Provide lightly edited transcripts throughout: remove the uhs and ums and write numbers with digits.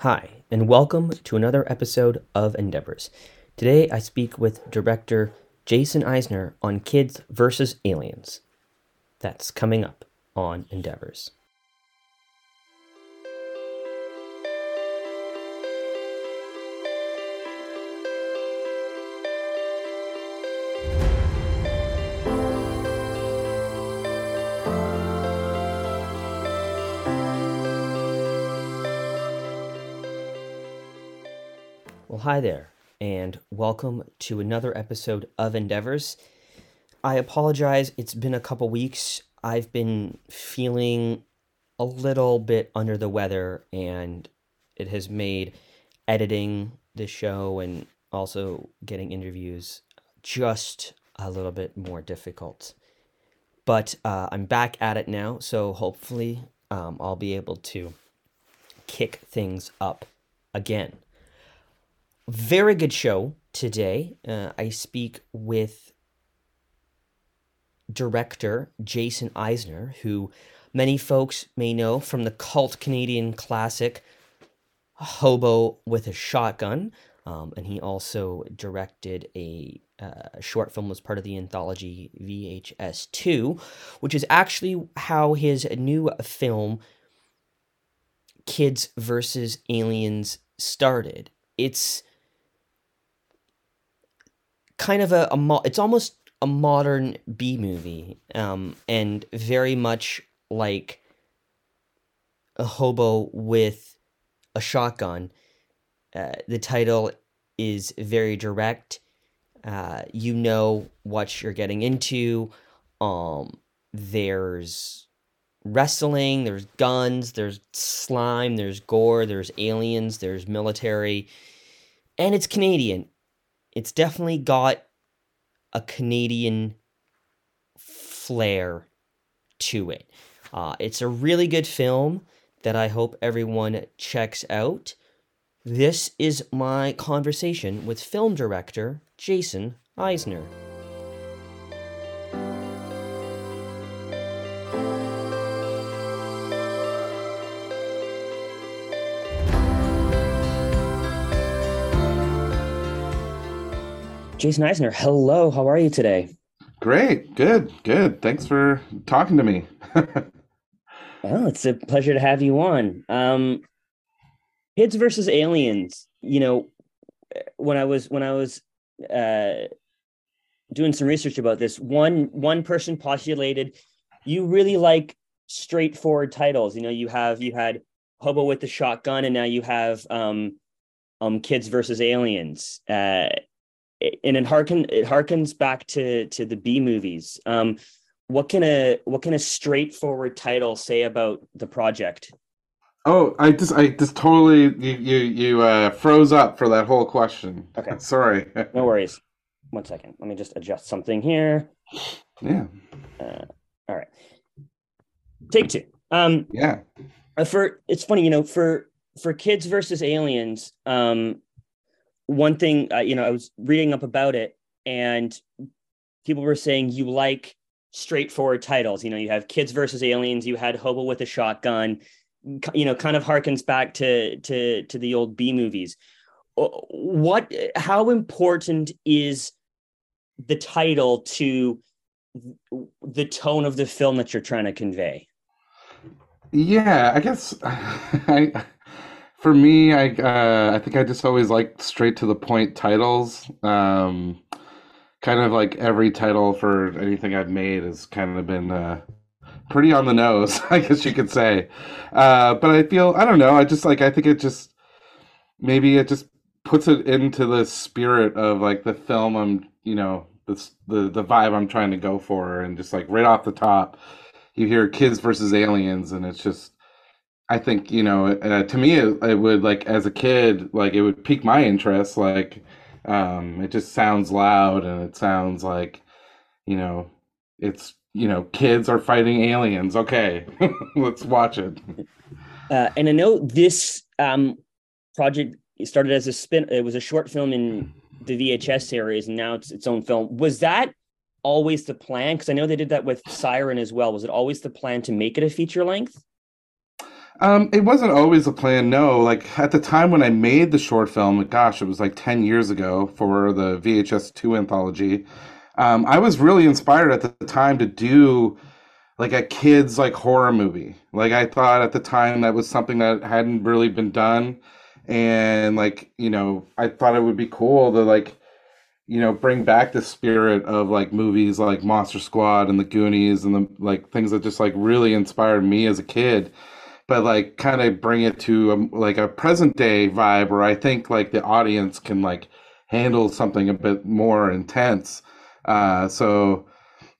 Hi, and welcome to another episode of Endeavors. Today I speak with director Jason Eisener on Kids vs. Aliens. That's coming up on Endeavors. Hi there, and welcome to another episode of Endeavors. I apologize, it's been a couple weeks. I've been feeling a little bit under the weather, and it has made editing the show and also getting interviews just a little bit more difficult. But I'm back at it now, so hopefully I'll be able to kick things up again. Very good show today. I speak with director Jason Eisener, who many folks may know from the cult Canadian classic Hobo with a Shotgun. And he also directed a short film as part of the anthology VHS2, which is actually how his new film Kids vs. Aliens started. It's kind of it's almost a modern B-movie, and very much like a Hobo with a Shotgun. The title is very direct. You know what you're getting into. There's wrestling, there's guns, there's slime, there's gore, there's aliens, there's military, and it's Canadian. It's definitely got a Canadian flair to it. It's a really good film that I hope everyone checks out. This is my conversation with film director Jason Eisener. Jason Eisener, hello. How are you today? Great. Good. Thanks for talking to me. Well, it's a pleasure to have you on. Kids versus Aliens. You know, when I was doing some research about this, one person postulated you really like straightforward titles. You know, you had Hobo with the Shotgun, and now you have Kids versus Aliens. And it harkens back to the B movies. What can a straightforward title say about the project? Oh, I just totally you froze up for that whole question. Okay, sorry. No worries. One second. Let me just adjust something here. Yeah. All right. Take two. Yeah. For it's funny, you know, for Kids versus Aliens. One thing, you know, I was reading up about it, and people were saying you like straightforward titles. You know, you have Kids versus Aliens, you had Hobo with a Shotgun. You know, kind of harkens back to the old B movies. How important is the title to the tone of the film that you're trying to convey? Yeah, I guess For me, I think I just always liked straight to the point titles. Kind of like every title for anything I've made has kind of been pretty on the nose, I guess you could say. But I think it just maybe it just puts it into the spirit of like the film I'm, you know, the vibe I'm trying to go for, and just like right off the top, you hear Kids versus Aliens, and it's just. I think, you know, to me, it would, like, as a kid, like, it would pique my interest. Like, it just sounds loud, and it sounds like, you know, it's, you know, kids are fighting aliens. Okay, let's watch it. And I know this project started as it was a short film in the VHS series, and now it's its own film. Was that always the plan? Because I know they did that with Siren as well. Was it always the plan to make it a feature length? It wasn't always a plan, no. Like, at the time when I made the short film, gosh, it was like 10 years ago for the VHS2 anthology, I was really inspired at the time to do, like, a kids, like, horror movie. Like, I thought at the time that was something that hadn't really been done. And, like, you know, I thought it would be cool to, like, you know, bring back the spirit of, like, movies like Monster Squad and the Goonies and, the like, things that just, like, really inspired me as a kid. But, like, kind of bring it to, like, a present-day vibe where I think, like, the audience can, like, handle something a bit more intense. So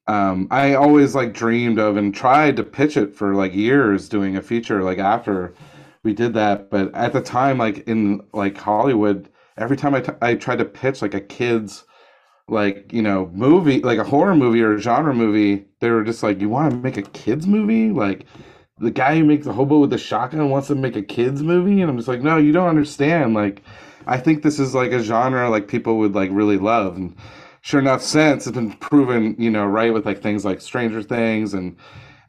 I always, like, dreamed of and tried to pitch it for, like, years doing a feature, like, after we did that. But at the time, like, in, like, Hollywood, every time I tried to pitch, like, a kid's, like, you know, movie, like, a horror movie or a genre movie, they were just like, you want to make a kid's movie? Like, the guy who makes the Hobo with a Shotgun wants to make a kids movie, and I'm just like, no, you don't understand. Like, I think this is like a genre like people would like really love, and sure enough, since it's been proven, you know, right with like things like Stranger Things and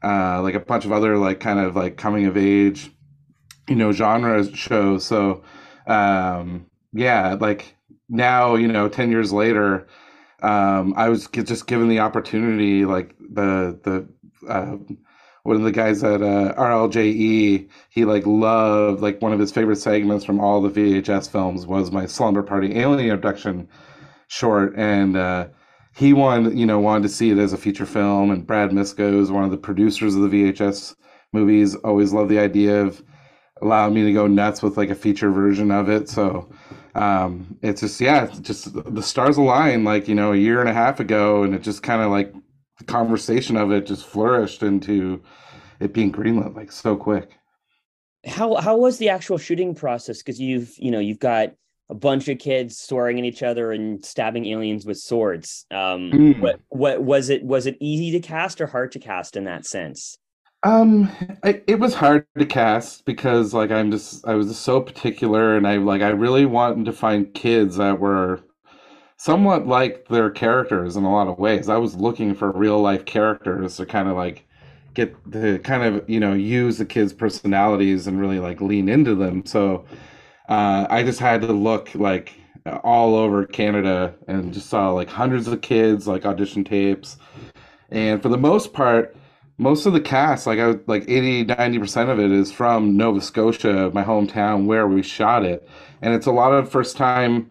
like a bunch of other like kind of like coming of age, you know, genre shows. So yeah, like now, you know, 10 years later, I was just given the opportunity, like the one of the guys at RLJE, he like loved, like one of his favorite segments from all the VHS films was my Slumber Party Alien Abduction short, and he wanted to see it as a feature film. And Brad Misko, who's one of the producers of the VHS movies, always loved the idea of allowing me to go nuts with like a feature version of it. So it's just, yeah, it's just the stars align, like, you know, a year and a half ago, and it just kind of like the conversation of it just flourished into it being greenlit like so quick. How was the actual shooting process? Because you've got a bunch of kids swearing at each other and stabbing aliens with swords. What was it? Was it easy to cast or hard to cast in that sense? It was hard to cast because like I was just so particular, and I really wanted to find kids that were somewhat like their characters in a lot of ways. I was looking for real life characters to kind of like get the kind of, you know, use the kids' personalities and really like lean into them. So I just had to look like all over Canada and just saw like hundreds of kids, like audition tapes. And for the most part, most of the cast, like 80-90% of it is from Nova Scotia, my hometown where we shot it. And it's a lot of first time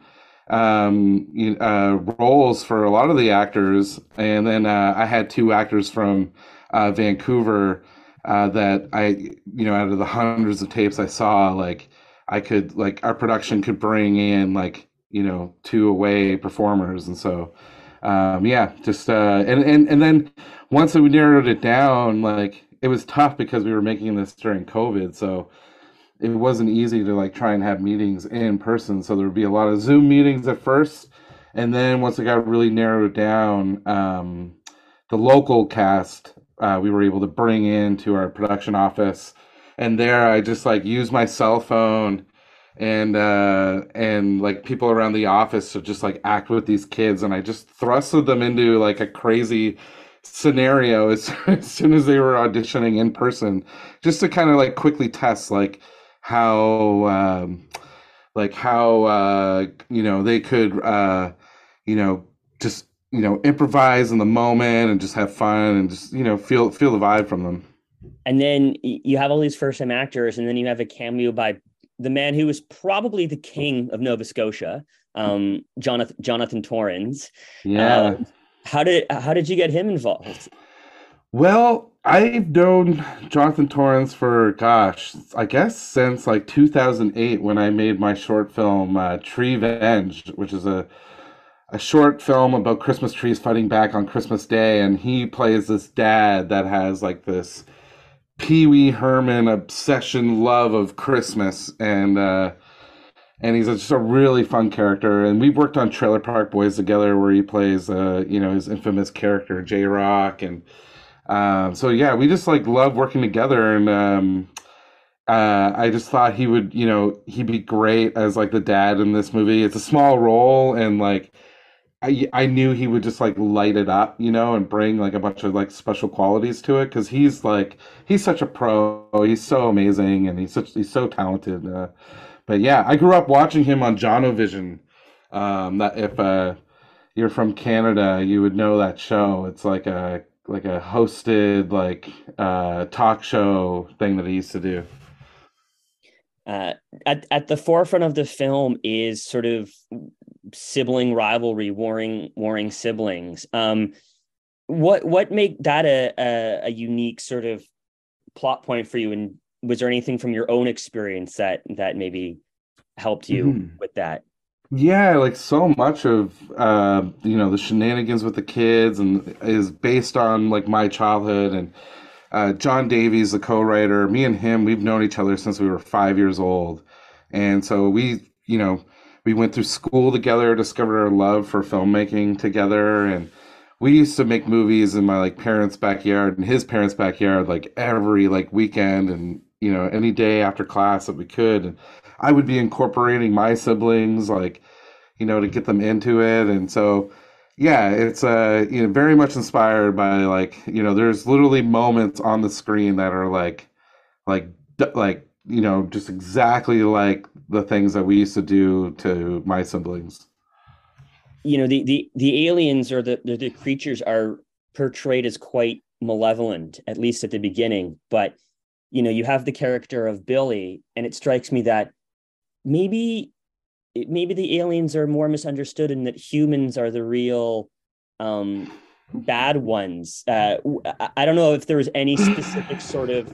roles for a lot of the actors. And then I had two actors from Vancouver that I, you know, out of the hundreds of tapes I saw, like I could, like our production could bring in like, you know, two away performers. And so yeah, just and then once we narrowed it down, like it was tough because we were making this during COVID, so it wasn't easy to like try and have meetings in person. So there would be a lot of Zoom meetings at first. And then once it got really narrowed down, the local cast, we were able to bring into our production office. And there I just like used my cell phone and like people around the office to just like act with these kids. And I just thrusted them into like a crazy scenario as soon as they were auditioning in person, just to kind of like quickly test like, how you know, they could, you know, just, you know, improvise in the moment and just have fun and just, you know, feel the vibe from them. And then you have all these first-time actors, and then you have a cameo by the man who was probably the king of Nova Scotia, Jonathan Torrens. Yeah. How did you get him involved? Well, I've known Jonathan Torrens for, I guess since like 2008 when I made my short film Treevenge, which is a short film about Christmas trees fighting back on Christmas Day. And he plays this dad that has like this Pee Wee Herman obsession love of Christmas. And he's just a really fun character. And we worked on Trailer Park Boys together where he plays, you know, his infamous character, J-Rock, and so yeah, we just like love working together, and I just thought he would, you know, he'd be great as like the dad in this movie. It's a small role, and like I knew he would just like light it up, you know, and bring like a bunch of like special qualities to it, because he's such a pro. He's so amazing, and he's so talented. But yeah, I grew up watching him on Jonovision. That if you're from Canada, you would know that show. It's like a hosted talk show thing that he used to do. At the forefront of the film is sort of sibling rivalry, warring siblings. What made that a unique sort of plot point for you? And was there anything from your own experience that maybe helped you with that? Yeah, like so much of the shenanigans with the kids and is based on like my childhood. And John Davies, the co-writer, me and him, we've known each other since we were 5 years old, and so we went through school together, discovered our love for filmmaking together, and we used to make movies in my like parents' backyard and his parents' backyard like every like weekend, and you know, any day after class that we could. And I would be incorporating my siblings, like, you know, to get them into it. And so, yeah, it's very much inspired by like, you know, there's literally moments on the screen that are like you know, just exactly like the things that we used to do to my siblings. You know, the aliens or the creatures are portrayed as quite malevolent, at least at the beginning. But, you know, you have the character of Billy, and it strikes me that maybe the aliens are more misunderstood and that humans are the real bad ones. I don't know if there was any specific sort of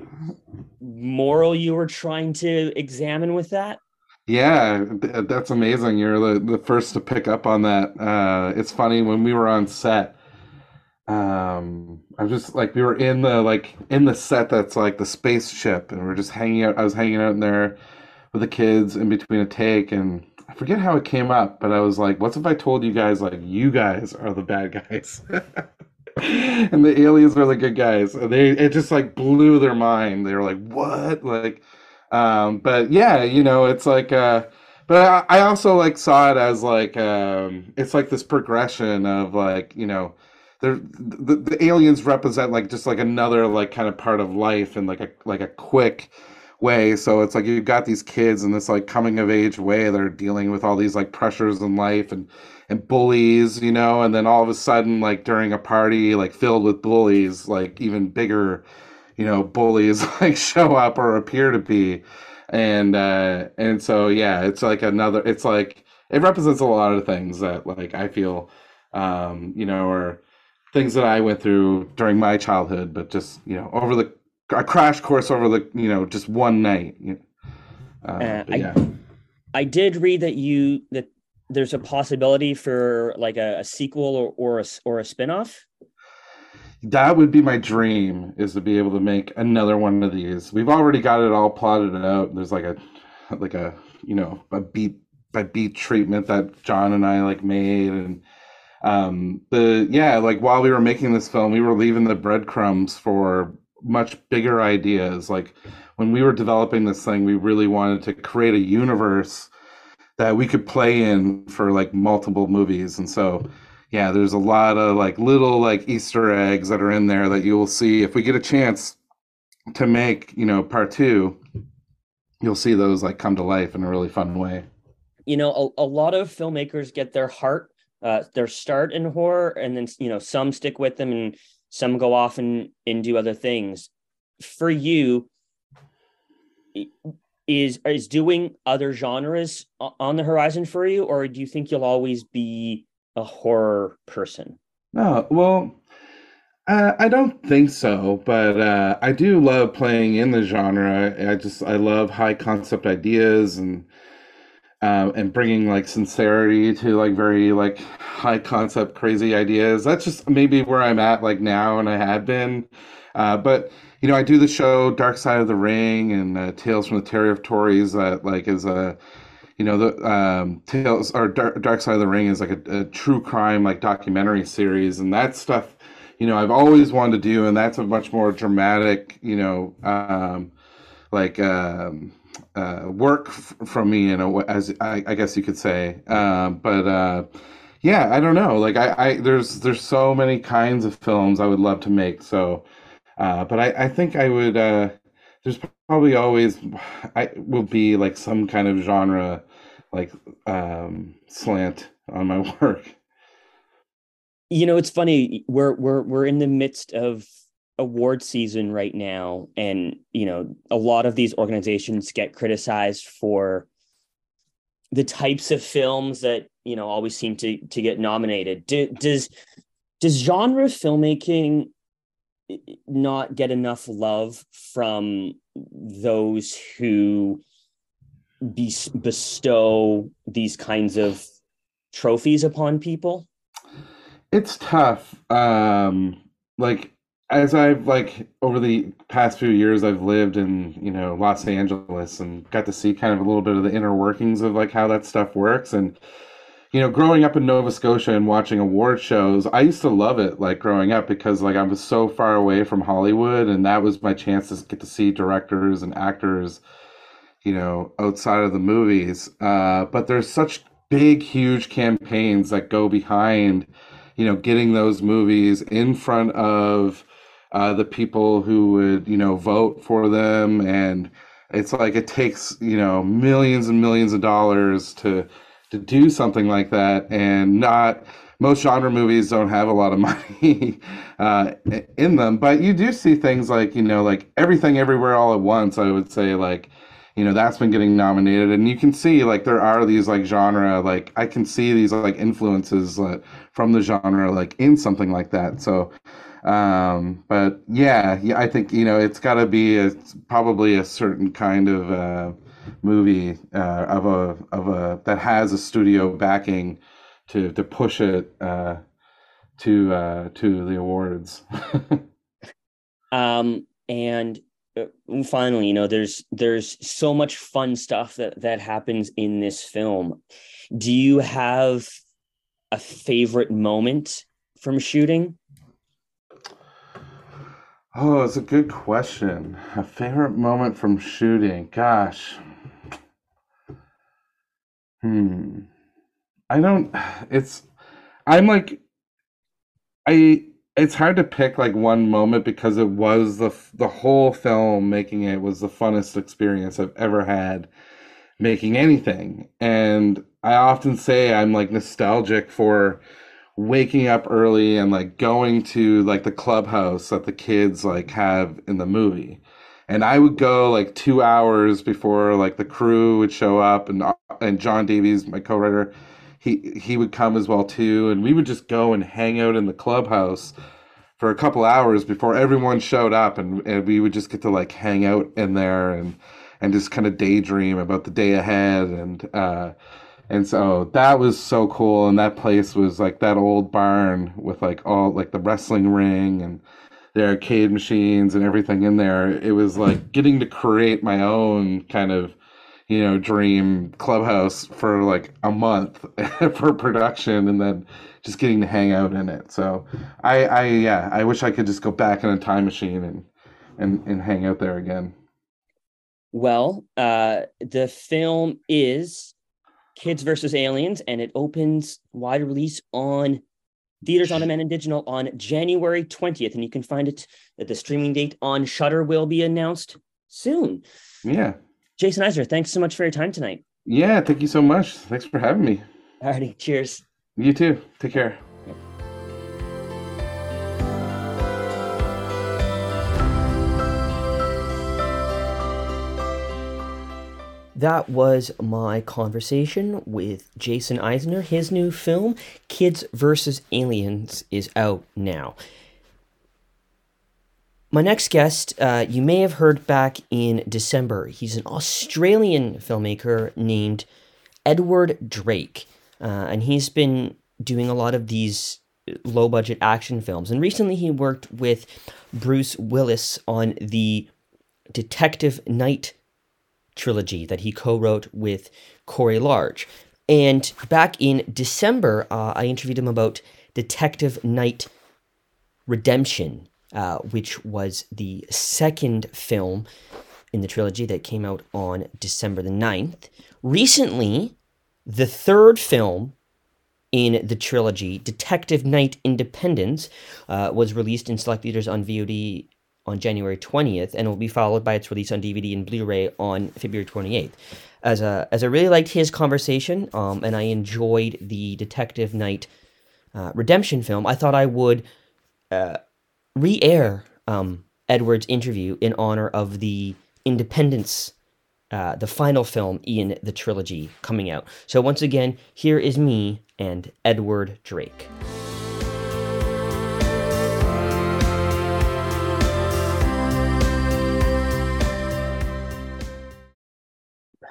moral you were trying to examine with that. Yeah, that's amazing. You're the first to pick up on that. It's funny, when we were on set, I was just like, we were in the set that's like the spaceship, and we're just hanging out. I was hanging out in there with the kids in between a take, and I forget how it came up, but I was like, "What's if I told you guys like you guys are the bad guys?" And the aliens are the good guys. And it just like blew their mind. They were like, "What?" Like, but yeah, you know, it's like, but I also like saw it as like, it's like this progression of like, you know, the aliens represent like just like another like kind of part of life in like a quick way. So it's like you've got these kids in this like coming of age way that are dealing with all these like pressures in life and bullies, you know, and then all of a sudden, like during a party like filled with bullies, like even bigger, you know, bullies like show up or appear to be. And so yeah, it's like it represents a lot of things that like I feel you know, or things that I went through during my childhood, but just, you know, over the a crash course over the, you know, just one night. Yeah. I did read that there's a possibility for like a sequel or a spinoff. That would be my dream, is to be able to make another one of these. We've already got it all plotted out. There's like a, you know, a beat by beat treatment that John and I like made, and while we were making this film, we were leaving the breadcrumbs for much bigger ideas. Like when we were developing this thing, we really wanted to create a universe that we could play in for like multiple movies. And so, yeah, there's a lot of like little like Easter eggs that are in there that you will see if we get a chance to make, you know, part 2, you'll see those like come to life in a really fun way. You know, a lot of filmmakers get their start in horror, and then, you know, some stick with them and some go off and do other things. For you, is doing other genres on the horizon for you, or do you think you'll always be a horror person? No, well, I don't think so, but I do love playing in the genre. I love high concept ideas and bringing like sincerity to like very like high concept crazy ideas. That's just maybe where I'm at like now, and I have been. But you know, I do the show Dark Side of the Ring and Tales from the Territories. That like is a, you know, the Tales or Dark Side of the Ring is like a true crime like documentary series, and that stuff, you know, I've always wanted to do, and that's a much more dramatic, you know, work from me in a way, as I guess you could say. But Yeah, I don't know. Like I there's so many kinds of films I would love to make. So, but I think I would. There's probably always I will be like some kind of genre, like slant on my work. You know, it's funny. We're in the midst of award season right now, and you know, a lot of these organizations get criticized for the types of films that, you know, always seem to get nominated. Does genre filmmaking not get enough love from those who bestow these kinds of trophies upon people? It's tough. Like, as I've like over the past few years, I've lived in, you know, Los Angeles and got to see kind of a little bit of the inner workings of like how that stuff works. And, you know, growing up in Nova Scotia and watching award shows, I used to love it, like growing up, because like I was so far away from Hollywood, and that was my chance to get to see directors and actors, you know, outside of the movies. But there's such big, huge campaigns that go behind, you know, getting those movies in front of the people who would, you know, vote for them. And it's like it takes, you know, millions and millions of dollars to do something like that. And not most genre movies don't have a lot of money in them. But you do see things like, you know, like Everything Everywhere All at Once, I would say, like, you know, that's been getting nominated. And you can see like there are these like genre, like I can see these like influences from the genre, like in something like that. So but yeah, I think, you know, it's got to be probably a certain kind of movie of a that has a studio backing to push it to the awards. And finally, you know, there's so much fun stuff that happens in this film. Do you have a favorite moment from shooting? Oh, it's a good question. A favorite moment from shooting. Gosh. I don't, it's, I'm like, I, it's hard to pick like one moment, because it was the whole film. Making it was the funnest experience I've ever had making anything. And I often say I'm like nostalgic for waking up early and like going to like the clubhouse that the kids like have in the movie. And I would go like 2 hours before like the crew would show up, and John Davies, my co-writer, he would come as well too. And we would just go and hang out in the clubhouse for a couple hours before everyone showed up, and we would just get to like hang out in there and just kind of daydream about the day ahead. And so that was so cool. And that place was like that old barn with like all like the wrestling ring and the arcade machines and everything in there. It was like getting to create my own kind of, you know, dream clubhouse for like a month for production, and then just getting to hang out in it. So I wish I could just go back in a time machine and hang out there again. Well, the film is Kids vs. Aliens, and it opens wide release on theaters on demand and digital on January 20th, and you can find it at the streaming date on Shudder will be announced soon. Yeah. Jason Eisener, thanks so much for your time tonight. Yeah, thank you so much. Thanks for having me. Alrighty, cheers. You too. Take care. That was my conversation with Jason Eisener. His new film, Kids vs. Aliens, is out now. My next guest, you may have heard back in December. He's an Australian filmmaker named Edward Drake. And he's been doing a lot of these low-budget action films. And recently he worked with Bruce Willis on the Detective Knight trilogy that he co-wrote with Corey Large. And back in December, I interviewed him about Detective Knight Redemption, which was the second film in the trilogy that came out on December the 9th. Recently, the third film in the trilogy. Detective Knight Independence was released in select theaters on VOD on January 20th, and will be followed by its release on DVD and Blu-ray on February 28th. As I really liked his conversation, and I enjoyed the Detective Knight Redemption film, I thought I would re-air Edward's interview in honor of the Independence, the final film in the trilogy coming out. So once again, here is me and Edward Drake.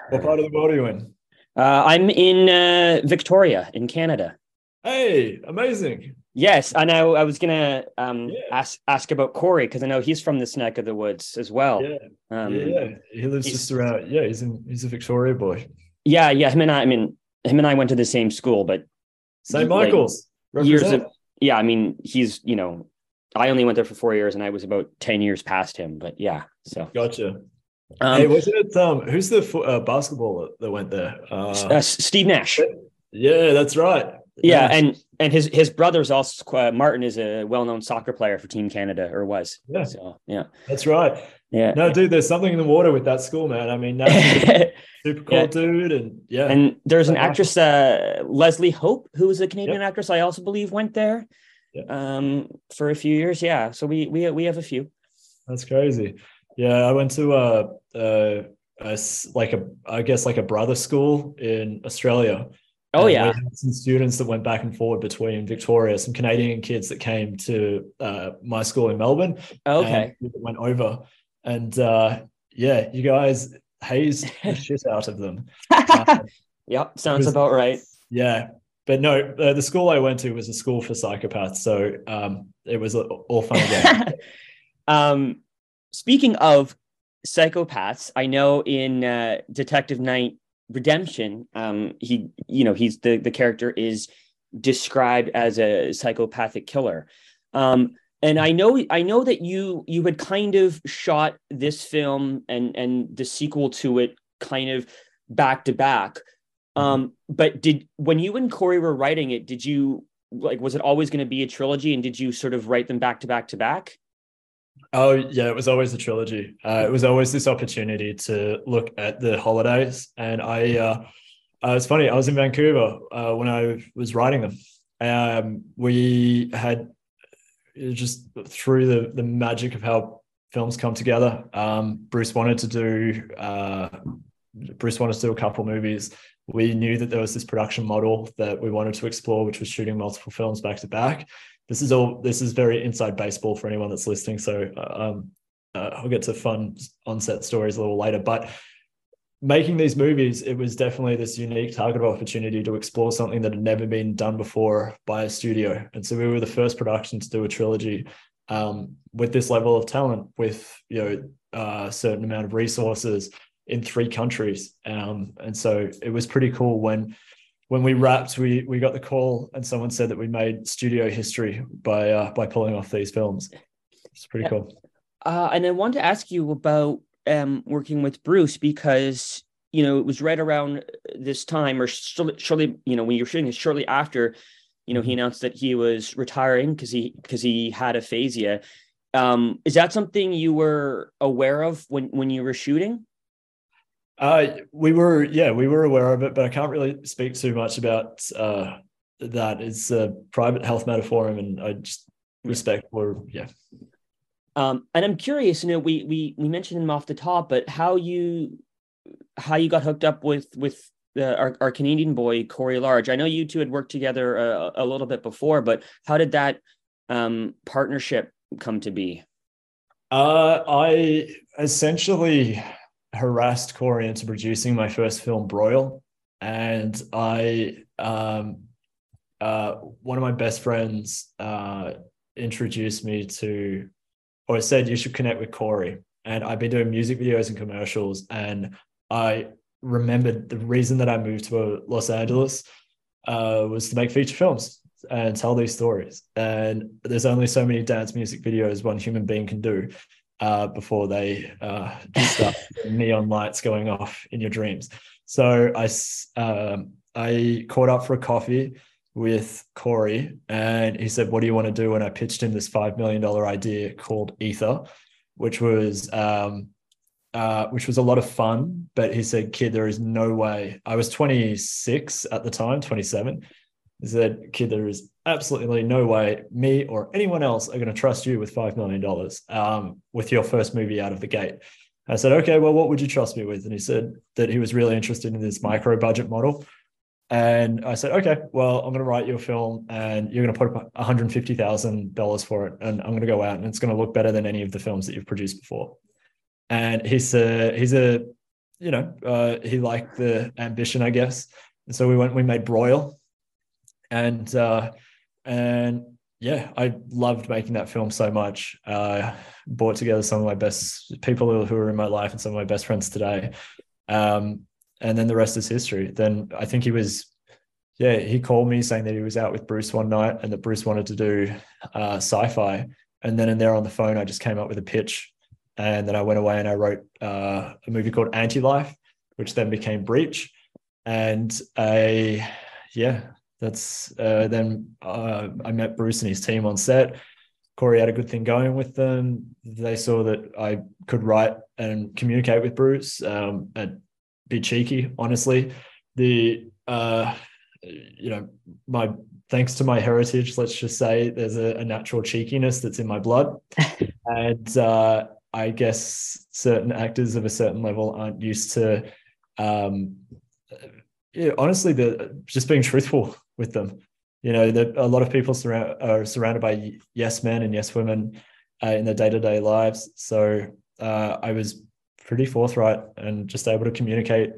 What part of the world are you in? I'm in Victoria, in Canada. Hey, amazing. Yes, and I was going to ask about Corey, because I know he's from this neck of the woods as well. Yeah, he lives just around. Yeah, he's a Victoria boy. Yeah, him and I went to the same school, but St. Michael's. Like, he's, I only went there for 4 years, and I was about 10 years past him, but yeah, so. Gotcha. Hey, wasn't it who's the basketballer that went there? Steve Nash. Yeah, that's right. Yeah, Nash. and his brother's also Martin is a well-known soccer player for Team Canada, or was. Yeah, so, yeah, that's right. Yeah, no, dude, there's something in the water with that school, man. I mean, that's super cool, dude, and there's an actress, Leslie Hope, who was a Canadian actress. I also believe went there for a few years. Yeah, so we have a few. That's crazy. Yeah, I went to a brother school in Australia. Oh, yeah. We had some students that went back and forward between Victoria, some Canadian kids that came to my school in Melbourne. Okay. And went over. And you guys hazed the shit out of them. Yep, sounds about right. Yeah. But no, the school I went to was a school for psychopaths. So it was all fun and games. Speaking of psychopaths, I know in Detective Knight Redemption, he's the character is described as a psychopathic killer. And I know that you had kind of shot this film and the sequel to it kind of back to back. But when you and Corey were writing it, did you was it always going to be a trilogy, and did you sort of write them back to back to back? Oh, yeah, it was always a trilogy. It was always this opportunity to look at the holidays. And it's funny, I was in Vancouver when I was writing them. We had, just through the magic of how films come together, Bruce wanted to do a couple movies. We knew that there was this production model that we wanted to explore, which was shooting multiple films back to back. This is very inside baseball for anyone that's listening. So I'll get to fun on-set stories a little later. But making these movies, it was definitely this unique target of opportunity to explore something that had never been done before by a studio. And so we were the first production to do a trilogy with this level of talent, with a certain amount of resources in 3 countries. And so it was pretty cool when we wrapped, we got the call and someone said that we made studio history by pulling off these films. It's pretty cool. And I wanted to ask you about working with Bruce, because, it was right around this time, or shortly, when you were shooting it, shortly after, he announced that he was retiring because he had aphasia. Is that something you were aware of when you were shooting? We were aware of it, but I can't really speak too much about that. It's a private health matter for him, and I just respect . And I'm curious, we mentioned him off the top, but how you got hooked up with our Canadian boy, Corey Large. I know you two had worked together a little bit before, but how did that partnership come to be? I essentially harassed Corey into producing my first film, Broil, and I one of my best friends introduced me to, or said, you should connect with Corey. And I've been doing music videos and commercials, and I remembered the reason that I moved to Los Angeles was to make feature films and tell these stories. And there's only so many dance music videos one human being can do before they just start neon lights going off in your dreams. So I caught up for a coffee with Corey, and he said, what do you want to do? And I pitched him this $5 million idea called Ether, which was a lot of fun. But he said, kid, there is no way. I was 26 at the time, 27. He said, kid, there is absolutely no way me or anyone else are going to trust you with $5 million with your first movie out of the gate. I said, okay, well, what would you trust me with? And he said that he was really interested in this micro budget model. And I said, okay, well, I'm going to write you a film and you're going to put up $150,000 for it. And I'm going to go out and it's going to look better than any of the films that you've produced before. And he liked the ambition, I guess. And so we made Broil. And yeah, I loved making that film so much. Brought together some of my best people who are in my life and some of my best friends today. And then the rest is history. Then I think he called me saying that he was out with Bruce one night and that Bruce wanted to do sci-fi. And then in there on the phone, I just came up with a pitch. And then I went away and I wrote a movie called Anti-Life, which then became Breach. And I met Bruce and his team on set. Corey had a good thing going with them. They saw that I could write and communicate with Bruce and be cheeky, honestly. Thanks to my heritage, let's just say there's a natural cheekiness that's in my blood. And I guess certain actors of a certain level aren't used to, honestly, just being truthful with them. You know, a lot of people are surrounded by yes men and yes women in their day-to-day lives. So I was pretty forthright and just able to communicate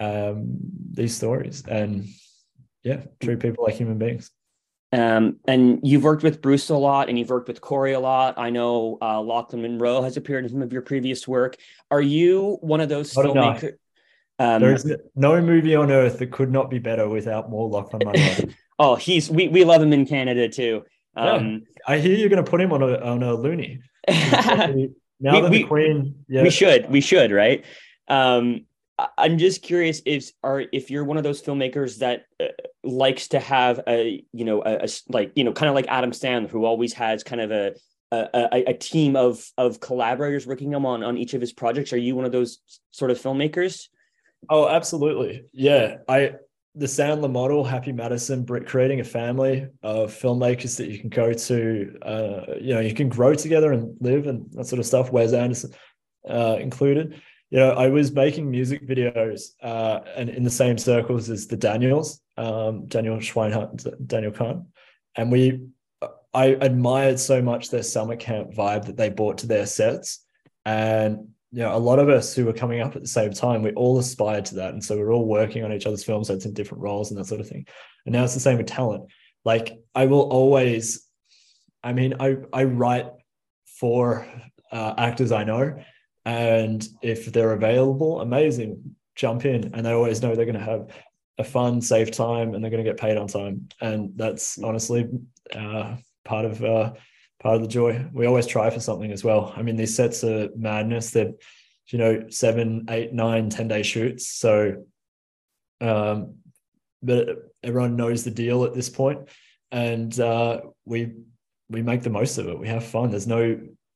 these stories and, yeah, treat people like human beings. And you've worked with Bruce a lot and you've worked with Corey a lot. I know Lachlan Monroe has appeared in some of your previous work. Are you one of those filmmakers? There's no movie on earth that could not be better without more Lachlan Monroe. Oh, we love him in Canada too. I hear you're going to put him on a loony. Now that the Queen... Yeah. We should, right? I'm just curious if you're one of those filmmakers that likes to have kind of like Adam Sandler, who always has kind of a team of collaborators working on each of his projects. Are you one of those sort of filmmakers? Oh, absolutely. Yeah. The Sandler model, Happy Madison, creating a family of filmmakers that you can go to, you can grow together and live and that sort of stuff. Wes Anderson included. You know, I was making music videos and in the same circles as the Daniels, Daniel Schweinhardt, Daniel Kahn. And I admired so much their summer camp vibe that they brought to their sets. And, you know, a lot of us who were coming up at the same time, we all aspired to that. And so we're all working on each other's film sets in different roles and that sort of thing. And now it's the same with talent. Like I will always, I mean, I write for actors I know. And if they're available, amazing, jump in. And they always know they're going to have a fun, safe time and they're going to get paid on time. And that's honestly part of the joy. We always try for something as well. I mean, these sets are madness. They're, 7, 8, 9, 10-day shoots. So, but everyone knows the deal at this point. And we make the most of it. We have fun. There's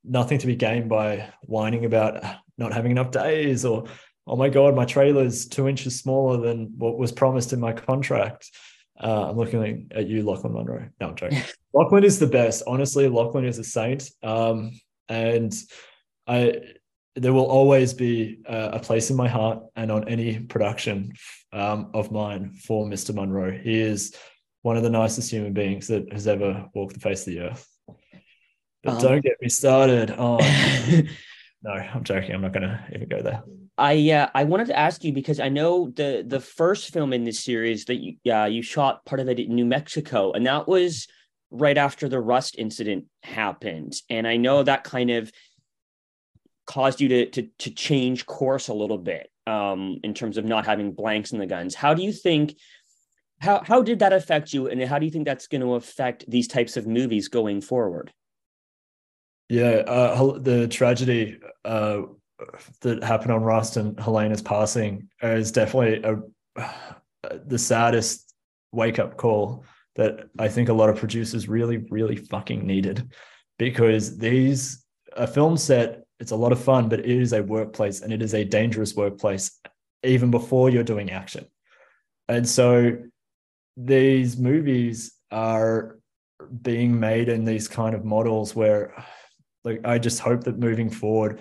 nothing to be gained by whining about not having enough days or, oh my God, my trailer's 2 inches smaller than what was promised in my contract. I'm looking at you, Lachlan Monroe. No, I'm joking. Lachlan is the best. Honestly, Lachlan is a saint. There will always be a place in my heart and on any production of mine for Mr. Monroe. He is one of the nicest human beings that has ever walked the face of the earth. But don't get me started. Oh, no, I'm joking. I'm not going to even go there. I wanted to ask you because I know the first film in this series that you shot part of it in New Mexico, and that was right after the Rust incident happened. And I know that kind of caused you to change course a little bit in terms of not having blanks in the guns. How do you think? How did that affect you, and how do you think that's going to affect these types of movies going forward? Yeah, the tragedy that happened on Rust and Helena's passing is definitely the saddest wake-up call that I think a lot of producers really, really fucking needed, because these, a film set, it's a lot of fun, but it is a workplace, and it is a dangerous workplace even before you're doing action. And so these movies are being made in these kind of models where, like, I just hope that moving forward,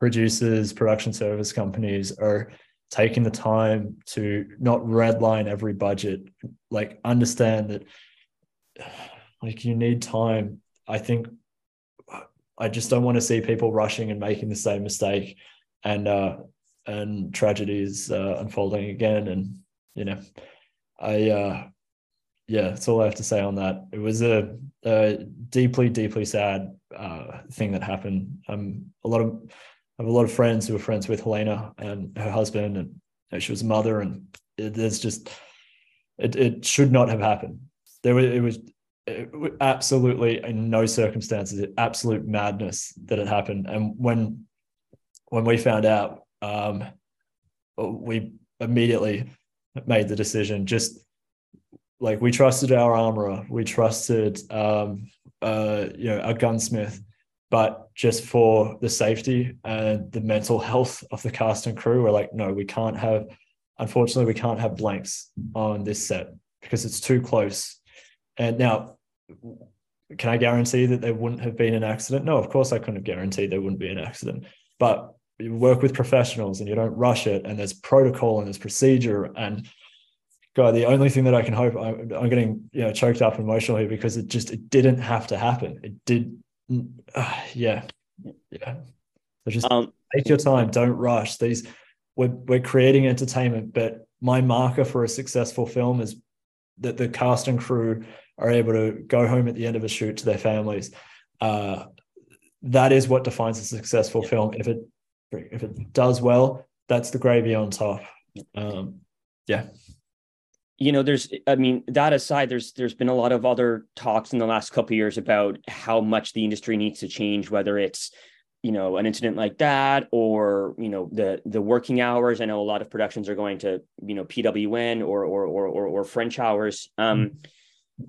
producers, production service companies are taking the time to not redline every budget, like understand that, like, you need time. I think I just don't want to see people rushing and making the same mistake and tragedies unfolding again. And, you know, yeah, that's all I have to say on that. It was a deeply, deeply sad thing that happened. I have a lot of friends who are friends with Helena and her husband, and, you know, she was a mother, and it should not have happened. It was absolutely, in no circumstances, absolute madness that it happened. And when we found out, we immediately made the decision, just like, we trusted our armorer, we trusted a gunsmith, but just for the safety and the mental health of the cast and crew, we're like, no, unfortunately, we can't have blanks on this set because it's too close. And now, can I guarantee that there wouldn't have been an accident? No, of course I couldn't have guaranteed there wouldn't be an accident, but you work with professionals and you don't rush it, and there's protocol and there's procedure. And God, the only thing that I can hope, I'm getting, you know, choked up emotionally here, because it didn't have to happen. It did. Yeah. So just take your time. Don't rush. We're creating entertainment, but my marker for a successful film is that the cast and crew are able to go home at the end of a shoot to their families. That is what defines a successful film. If it does well, that's the gravy on top. Yeah. You know, that aside, there's been a lot of other talks in the last couple of years about how much the industry needs to change, whether it's, you know, an incident like that, or, you know, the working hours. I know a lot of productions are going to, you know, PWN or French hours.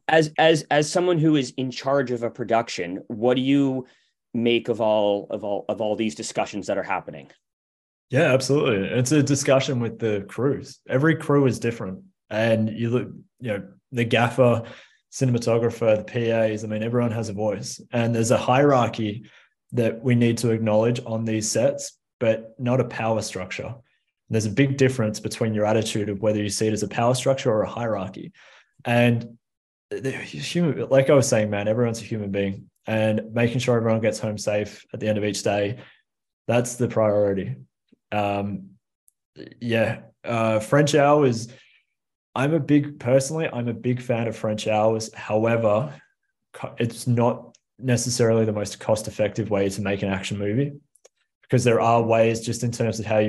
As someone who is in charge of a production, what do you make of all these discussions that are happening? Yeah, absolutely. It's a discussion with the crews. Every crew is different. And you look, you know, the gaffer, cinematographer, the PAs, I mean, everyone has a voice. And there's a hierarchy that we need to acknowledge on these sets, but not a power structure. And there's a big difference between your attitude of whether you see it as a power structure or a hierarchy. And like I was saying, man, everyone's a human being, and making sure everyone gets home safe at the end of each day, that's the priority. French hour is... I'm a big fan of French hours. However, it's not necessarily the most cost-effective way to make an action movie, because there are ways, just in terms of how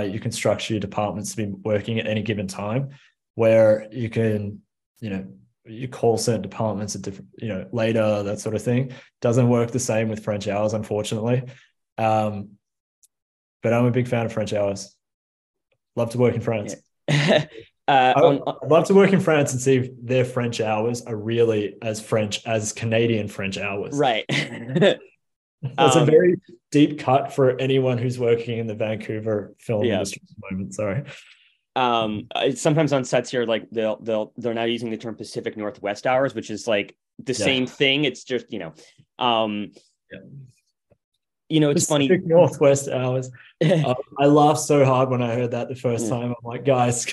you can structure your departments to be working at any given time, where you can, you know, you call certain departments at different, you know, later, that sort of thing. Doesn't work the same with French hours, unfortunately. But I'm a big fan of French hours. Love to work in France. Yeah. I'd love to work in France and see if their French hours are really as French as Canadian French hours. Right. That's a very deep cut for anyone who's working in the Vancouver film industry at the moment. Sorry. Sometimes on sets here, like they're now using the term Pacific Northwest hours, which is like the same thing. It's just, you know, you know, it's Pacific funny. Northwest hours. I laughed so hard when I heard that the first time. I'm like, guys.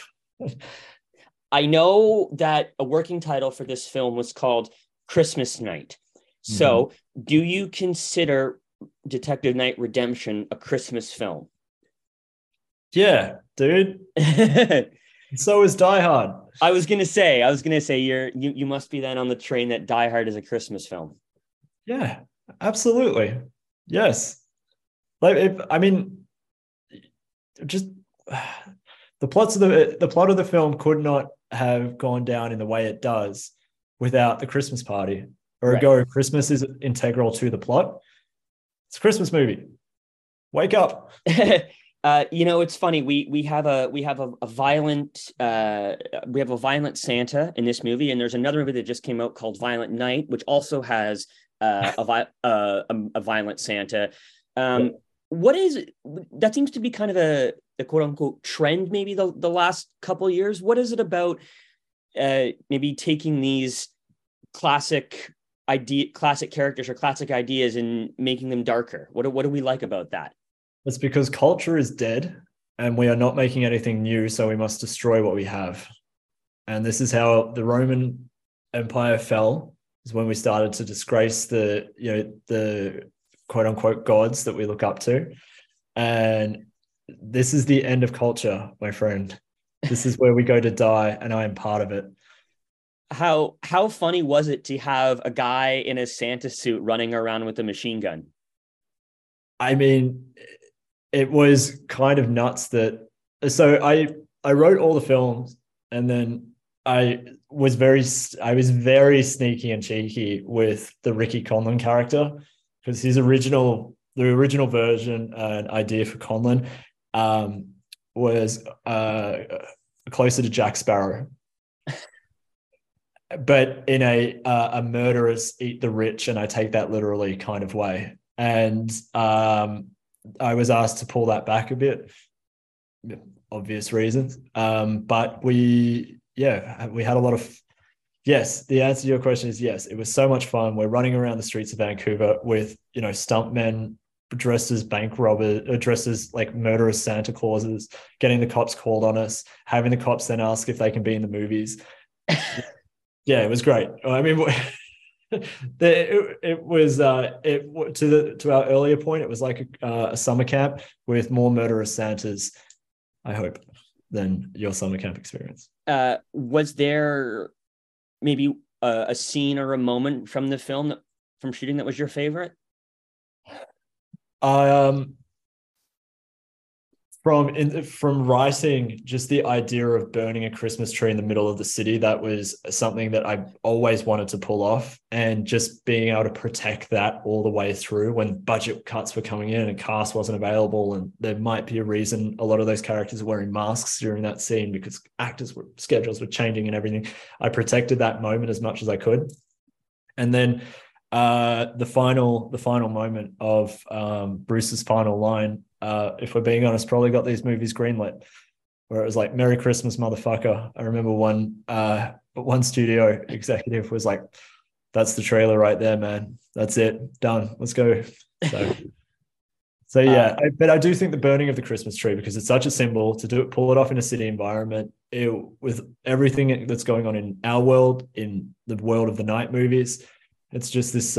I know that a working title for this film was called Christmas Night. So do you consider Detective Knight Redemption a Christmas film? Yeah, dude. So is Die Hard. I was going to say you must be then on the train that Die Hard is a Christmas film. Yeah, absolutely. Yes. Like, the plot of the film could not have gone down in the way it does without the Christmas party. Christmas is integral to the plot. It's a Christmas movie. Wake up. You know, it's funny. We have a violent Santa in this movie, and there's another movie that just came out called Violent Night, which also has a violent Santa. That seems to be kind of a quote unquote trend, maybe the last couple of years. What is it about maybe taking these classic characters or classic ideas and making them darker? What do we like about that? It's because culture is dead and we are not making anything new, so we must destroy what we have. And this is how the Roman Empire fell, is when we started to disgrace the quote unquote gods that we look up to. And this is the end of culture, my friend. This is where we go to die, and I am part of it. How funny was it to have a guy in a Santa suit running around with a machine gun? I mean, it was kind of nuts that... So I wrote all the films, and then I was very sneaky and cheeky with the Ricky Conlon character, because the original version and idea for Conlon was closer to Jack Sparrow. But in a murderous, eat the rich, and I take that literally kind of way. And I was asked to pull that back a bit, obvious reasons. But we had a lot of... Yes, the answer to your question is yes. It was so much fun. We're running around the streets of Vancouver with, stuntmen dressed as bank robbers, dressed as like murderous Santa Clauses, getting the cops called on us, having the cops then ask if they can be in the movies. Yeah, it was great. I mean... It was to our earlier point, it was like a summer camp with more murderous Santas, I hope, than your summer camp experience. Was there maybe a scene or a moment from the film, from shooting, that was your favorite? From writing, just the idea of burning a Christmas tree in the middle of the city, that was something that I always wanted to pull off, and just being able to protect that all the way through when budget cuts were coming in and cast wasn't available, and there might be a reason a lot of those characters were wearing masks during that scene because schedules were changing and everything. I protected that moment as much as I could. And then the final moment of Bruce's final line, if we're being honest, probably got these movies greenlit, where it was like, "Merry Christmas, motherfucker." I remember one studio executive was like, "That's the trailer right there, man. That's it. Done. Let's go." So yeah, but I do think the burning of the Christmas tree, because it's such a symbol, to do it, pull it off in a city environment, with everything that's going on in our world, in the world of the night movies, it's just this,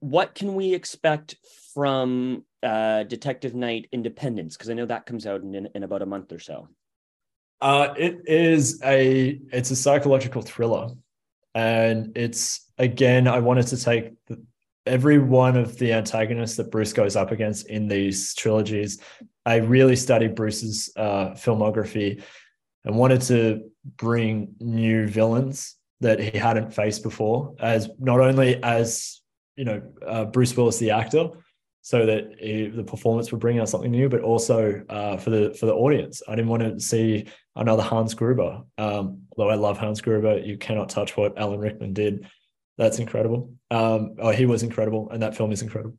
What can we expect from Detective Knight Independence? Because I know that comes out in about a month or so. It's a psychological thriller, and it's, again, I wanted to take every one of the antagonists that Bruce goes up against in these trilogies. I really studied Bruce's filmography and wanted to bring new villains that he hadn't faced before, as not only as Bruce Willis the actor, so that the performance would bring out something new, but also for the audience. I didn't want to see another Hans Gruber. Although I love Hans Gruber, you cannot touch what Alan Rickman did. That's incredible. He was incredible, and that film is incredible.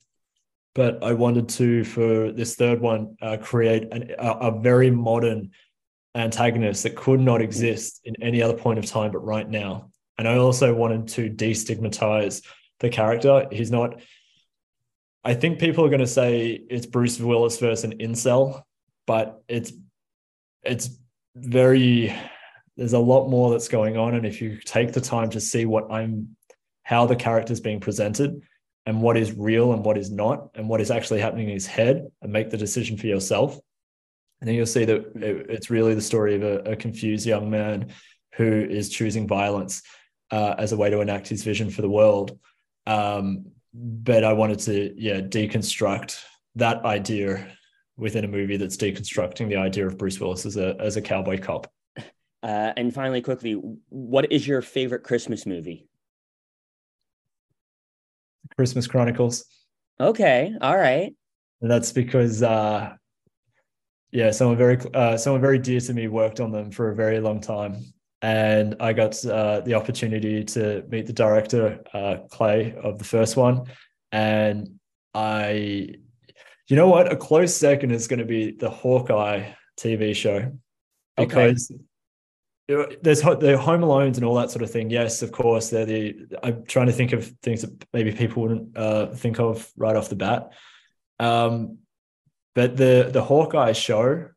But I wanted to, for this third one, create a very modern antagonist that could not exist in any other point of time but right now. And I also wanted to destigmatize the character. He's not... I think people are going to say it's Bruce Willis versus an incel, but it's very... There's a lot more that's going on, and if you take the time to see how the character's being presented and what is real and what is not and what is actually happening in his head, and make the decision for yourself, and then you'll see that it's really the story of a confused young man who is choosing violence as a way to enact his vision for the world. But I wanted to, deconstruct that idea within a movie that's deconstructing the idea of Bruce Willis as a cowboy cop. And finally, quickly, what is your favorite Christmas movie? Christmas Chronicles. Okay. All right. And that's because, someone very dear to me worked on them for a very long time. And I got the opportunity to meet the director, Clay, of the first one. And you know what? A close second is going to be the Hawkeye TV show, because there's the Home Alones and all that sort of thing. Yes, of course, I'm trying to think of things that maybe people wouldn't think of right off the bat. But the Hawkeye show,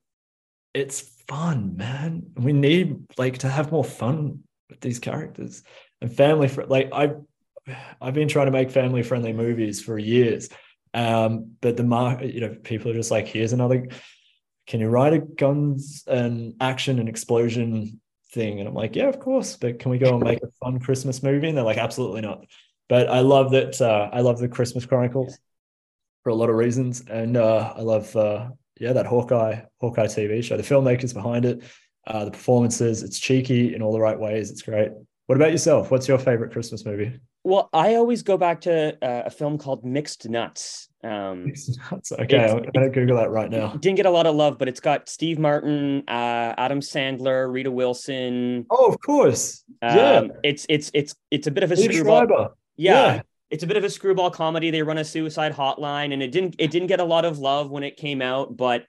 it's fun, man. We need to have more fun with these characters and family. I've been trying to make family friendly movies for years, but the market, people are just like, here's another. Can you write a guns and action and explosion thing? And I'm like, yeah, of course. But can we go and make a fun Christmas movie? And they're like, absolutely not. But I love that. I love the Christmas Chronicles for a lot of reasons, and I love that Hawkeye TV show. The filmmakers behind it, the performances. It's cheeky in all the right ways. It's great. What about yourself? What's your favorite Christmas movie? Well, I always go back to a film called Mixed Nuts. Mixed Nuts. Okay, I'm going to Google that right now. Didn't get a lot of love, but it's got Steve Martin, Adam Sandler, Rita Wilson. Oh, of course. It's a bit of a screwball. Yeah. It's a bit of a screwball comedy. They run a suicide hotline, and it didn't get a lot of love when it came out, but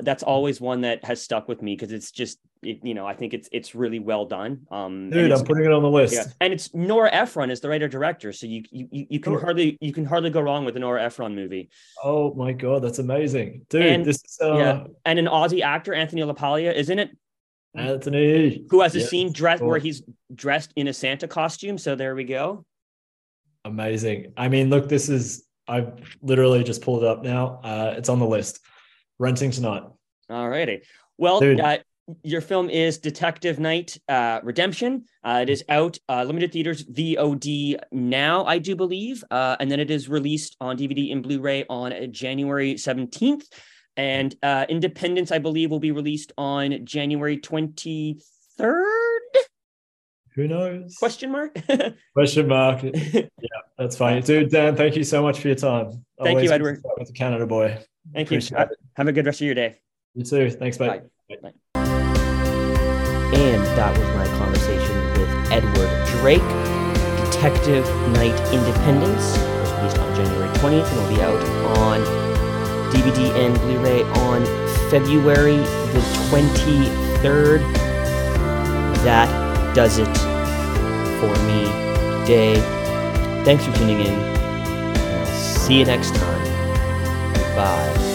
that's always one that has stuck with me, because it's just, I think it's really well done. Dude, I'm putting it on the list. Yeah. And it's Nora Ephron is the writer director, so you can hardly go wrong with a Nora Ephron movie. Oh my God, that's amazing, dude! And an Aussie actor, Anthony LaPaglia, is in it. Anthony, who has a scene dressed where he's dressed in a Santa costume. So there we go. Amazing. I mean, look, I've literally just pulled it up now. It's on the list. Renting tonight. All righty. Well, your film is Detective Knight Redemption. It is out limited theaters VOD now, I do believe. And then it is released on DVD and Blu-ray on January 17th. And Independence, I believe, will be released on January 23rd. Who knows? Question mark. Yeah, that's fine. Dude, Dan, thank you so much for your time. Thank you, Edward. With the Canada boy. Thank you. Have a good rest of your day. You too. Thanks, mate. Bye. And that was my conversation with Edward Drake. Detective Knight Independence was released on January 20th and will be out on DVD and Blu-ray on February the 23rd. That does it for me today. Thanks for tuning in. I'll see you next time. Bye.